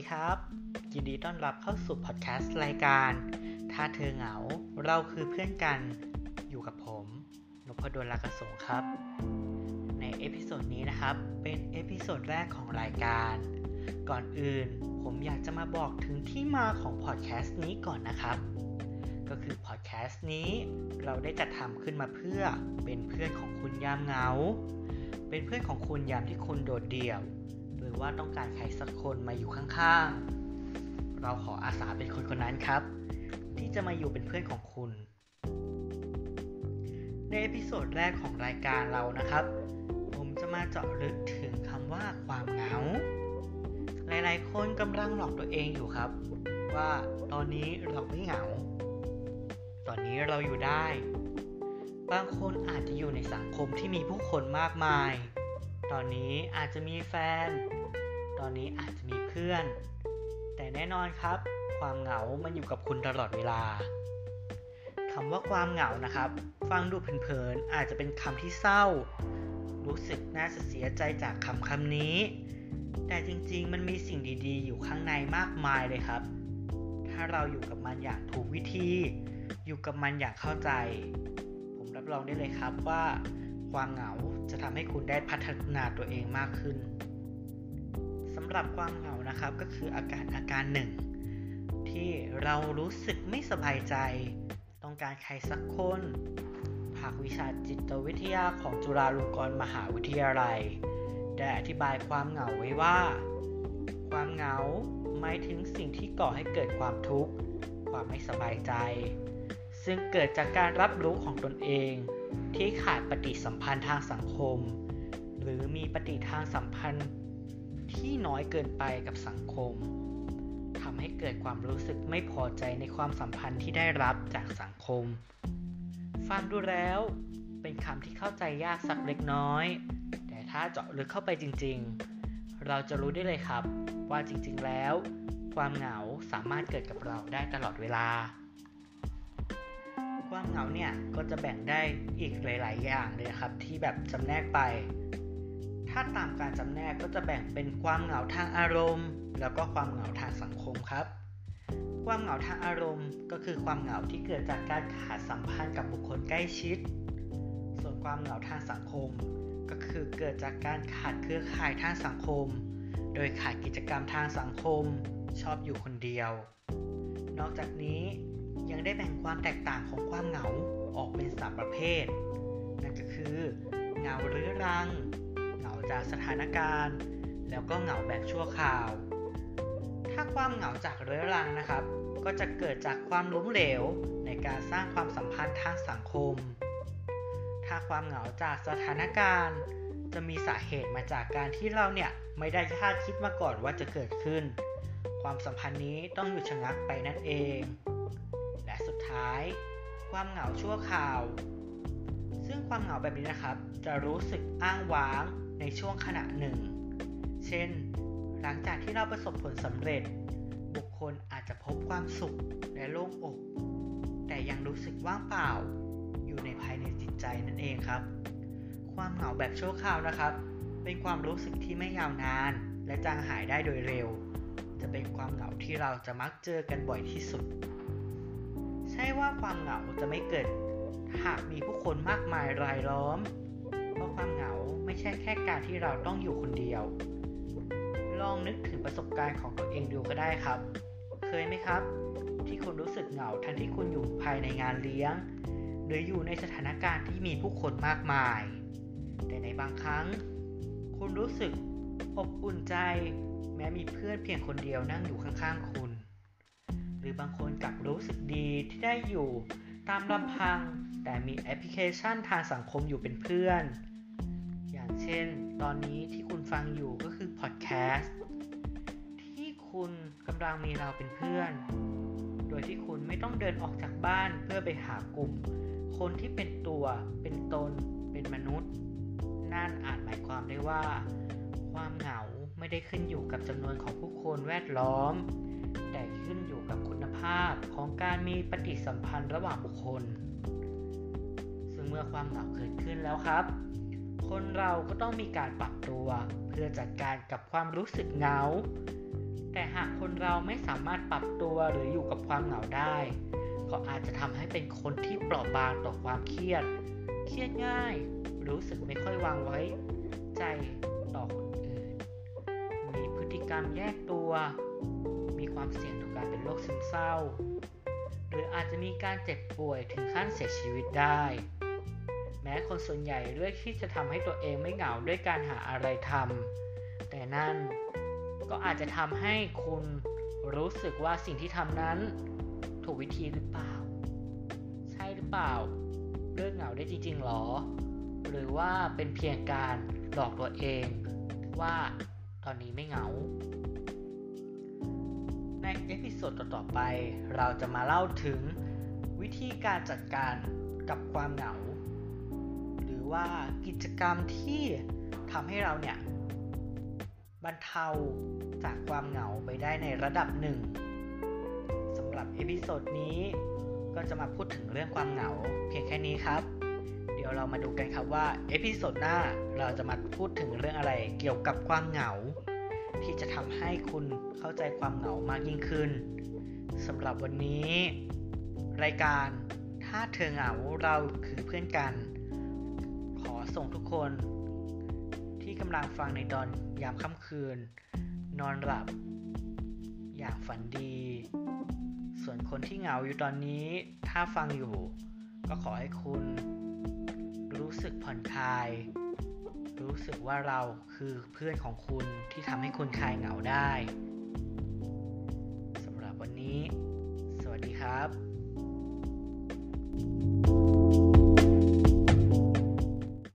สดีครับยินดีต้อนรับเข้าสู่พอดแคสต์รายการถ้าเธอเหงาเราคือเพื่อนกันอยู่กับผมนพดล ลากสงครับในเอพิโซดนี้นะครับเป็นเอพิโซดแรกของรายการก่อนอื่นผมอยากจะมาบอกถึงที่มาของพอดแคสต์นี้ก่อนนะครับก็คือพอดแคสต์นี้เราได้จัดทำขึ้นมาเพื่อเป็นเพื่อนของคุณยามเหงาเป็นเพื่อนของคุณยามที่คุณโดดเดี่ยวหรือว่าต้องการใครสักคนมาอยู่ข้างๆเราขออาสาเป็นคนคนนั้นครับที่จะมาอยู่เป็นเพื่อนของคุณในเอพิโซดแรกของรายการเรานะครับผมจะมาเจาะลึกถึงคำว่าความเหงาหลายๆคนกำลังหลอกตัวเองอยู่ครับว่าตอนนี้เราไม่เหงาตอนนี้เราอยู่ได้บางคนอาจจะอยู่ในสังคมที่มีผู้คนมากมายตอนนี้อาจจะมีแฟนตอนนี้อาจจะมีเพื่อนแต่แน่นอนครับความเหงามันอยู่กับคุณตลอดเวลาคำว่าความเหงานะครับฟังดูเพลินๆอาจจะเป็นคำที่เศร้ารู้สึกน่าเสียใจจากคำนี้แต่จริงๆมันมีสิ่งดีๆอยู่ข้างในมากมายเลยครับถ้าเราอยู่กับมันอย่างถูกวิธีอยู่กับมันอย่างเข้าใจผมรับรองได้เลยครับว่าความเหงาจะทำให้คุณได้พัฒนาตัวเองมากขึ้นสำหรับความเหงานะครับก็คืออาการหนึ่งที่เรารู้สึกไม่สบายใจต้องการใครสักคนภาควิชาจิตวิทยาของจุฬาลงกรณ์มหาวิทยาลัยได้อธิบายความเหงาไว้ว่าความเหงาหมายถึงสิ่งที่ก่อให้เกิดความทุกข์ความไม่สบายใจซึ่งเกิดจากการรับรู้ของตนเองที่ขาดปฏิสัมพันธ์ทางสังคมหรือมีปฏิทางสัมพันธ์ที่น้อยเกินไปกับสังคมทำให้เกิดความรู้สึกไม่พอใจในความสัมพันธ์ที่ได้รับจากสังคมฟังดูแล้วเป็นคำที่เข้าใจยากสักเล็กน้อยแต่ถ้าเจาะลึกเข้าไปจริงๆเราจะรู้ได้เลยครับว่าจริงๆแล้วความเหงาสามารถเกิดกับเราได้ตลอดเวลาความเหงาเนี่ยก็จะแบ่งได้อีกหลายๆอย่างเลยครับที่แบบจำแนกไปถ้าตามการจำแนกก็จะแบ่งเป็นความเหงาทางอารมณ์แล้วก็ความเหงาทางสังคมครับความเหงาทางอารมณ์ก็คือความเหงาที่เกิดจากการขาดสัมพันธ์กับบุคคลใกล้ชิดส่วนความเหงาทางสังคมก็คือเกิดจากการขาดเครือข่ายทางสังคมโดยขาดกิจกรรมทางสังคมชอบอยู่คนเดียวนอกจากนี้ยังได้แบ่งความแตกต่างของความเหงาออกเป็น3ประเภทนั่นก็คือเหงาเรื้อรังเหงาจากสถานการณ์แล้วก็เหงาแบบชั่วคราวถ้าความเหงาจากเรื้อรังนะครับก็จะเกิดจากความล้มเหลวในการสร้างความสัมพันธ์ทางสังคมถ้าความเหงาจากสถานการณ์จะมีสาเหตุมาจากการที่เราเนี่ยไม่ได้คาดคิดมาก่อนว่าจะเกิดขึ้นความสัมพันธ์นี้ต้องหยุดชะงักไปนั่นเองและสุดท้ายความเหงาชั่วคราวซึ่งความเหงาแบบนี้นะครับจะรู้สึกอ้างว้างในช่วงขณะหนึ่งเช่นหลังจากที่เราประสบผลสำเร็จบุคคลอาจจะพบความสุขและโล่งอกแต่ยังรู้สึกว่างเปล่าอยู่ในภายในจิตใจนั่นเองครับความเหงาแบบชั่วคราวนะครับเป็นความรู้สึกที่ไม่ยาวนานและจางหายได้โดยเร็วจะเป็นความเหงาที่เราจะมักเจอกันบ่อยที่สุดใช่ว่าความเหงาจะไม่เกิดหากมีผู้คนมากมายรายล้อมเพราะความเหงาไม่ใช่แค่การที่เราต้องอยู่คนเดียวลองนึกถึงประสบการณ์ของตัวเองดูก็ได้ครับเคยไหมครับที่คุณรู้สึกเหงาทั้งที่คุณอยู่ภายในงานเลี้ยงหรืออยู่ในสถานการณ์ที่มีผู้คนมากมายแต่ในบางครั้งคุณรู้สึกอบอุ่นใจแม้มีเพื่อนเพียงคนเดียวนั่งอยู่ข้างๆคุณหรือบางคนกลับรู้สึกดีที่ได้อยู่ตามลำพังแต่มีแอปพลิเคชันทางสังคมอยู่เป็นเพื่อนอย่างเช่นตอนนี้ที่คุณฟังอยู่ก็คือพอดแคสต์ที่คุณกำลังมีเราเป็นเพื่อนโดยที่คุณไม่ต้องเดินออกจากบ้านเพื่อไปหากลุ่มคนที่เป็นตัวเป็นตนเป็นมนุษย์นั่นอาจหมายความได้ว่าความเหงาไม่ได้ขึ้นอยู่กับจำนวนของผู้คนแวดล้อมแต่ขึ้นอยู่กับคุณภาพของการมีปฏิสัมพันธ์ระหว่างบุคคลซึ่งเมื่อความเหงาเกิดขึ้นแล้วครับคนเราก็ต้องมีการปรับตัวเพื่อจัดการกับความรู้สึกเหงา แต่หากคนเราไม่สามารถปรับตัวหรืออยู่กับความเหงาได้ก็อาจจะทำให้เป็นคนที่เปราะบางต่อความเครียดง่ายรู้สึกไม่ค่อยวางไว้ใจต่อคนอื่นมีพฤติกรรมแยกตัวมีความเสี่ยงต่อการเป็นโรคซึมเศร้าหรืออาจจะมีการเจ็บป่วยถึงขั้นเสียชีวิตได้แม้คนส่วนใหญ่เลือกที่จะทำให้ตัวเองไม่เหงาด้วยการหาอะไรทำแต่นั่นก็อาจจะทำให้คุณรู้สึกว่าสิ่งที่ทำนั้นถูกวิธีหรือเปล่าใช่หรือเปล่าเลิกเหงาได้จริงๆหรอหรือว่าเป็นเพียงการหลอกตัวเองว่าตอนนี้ไม่เหงาในเอพิโซดต่อๆไปเราจะมาเล่าถึงวิธีการจัดการกับความเหงาหรือว่ากิจกรรมที่ทำให้เราเนี่ยบรรเทาจากความเหงาไปได้ในระดับหนึ่งสำหรับเอพิโซดนี้ก็จะมาพูดถึงเรื่องความเหงาเพียงแค่นี้ครับเดี๋ยวเรามาดูกันครับว่าเอพิโซดหน้าเราจะมาพูดถึงเรื่องอะไรเกี่ยวกับความเหงาที่จะทำให้คุณเข้าใจความเหงามากยิ่งขึ้นสำหรับวันนี้รายการถ้าเธอเหงาเราคือเพื่อนกันขอส่งทุกคนที่กำลังฟังในตอนยามค่ำคืนนอนหลับอย่างฝันดีส่วนคนที่เหงาอยู่ตอนนี้ถ้าฟังอยู่ก็ขอให้คุณรู้สึกผ่อนคลายรู้สึกว่าเราคือเพื่อนของคุณที่ทำให้คุณคลายเหงาได้สำหรับวันนี้สวัสดีครับ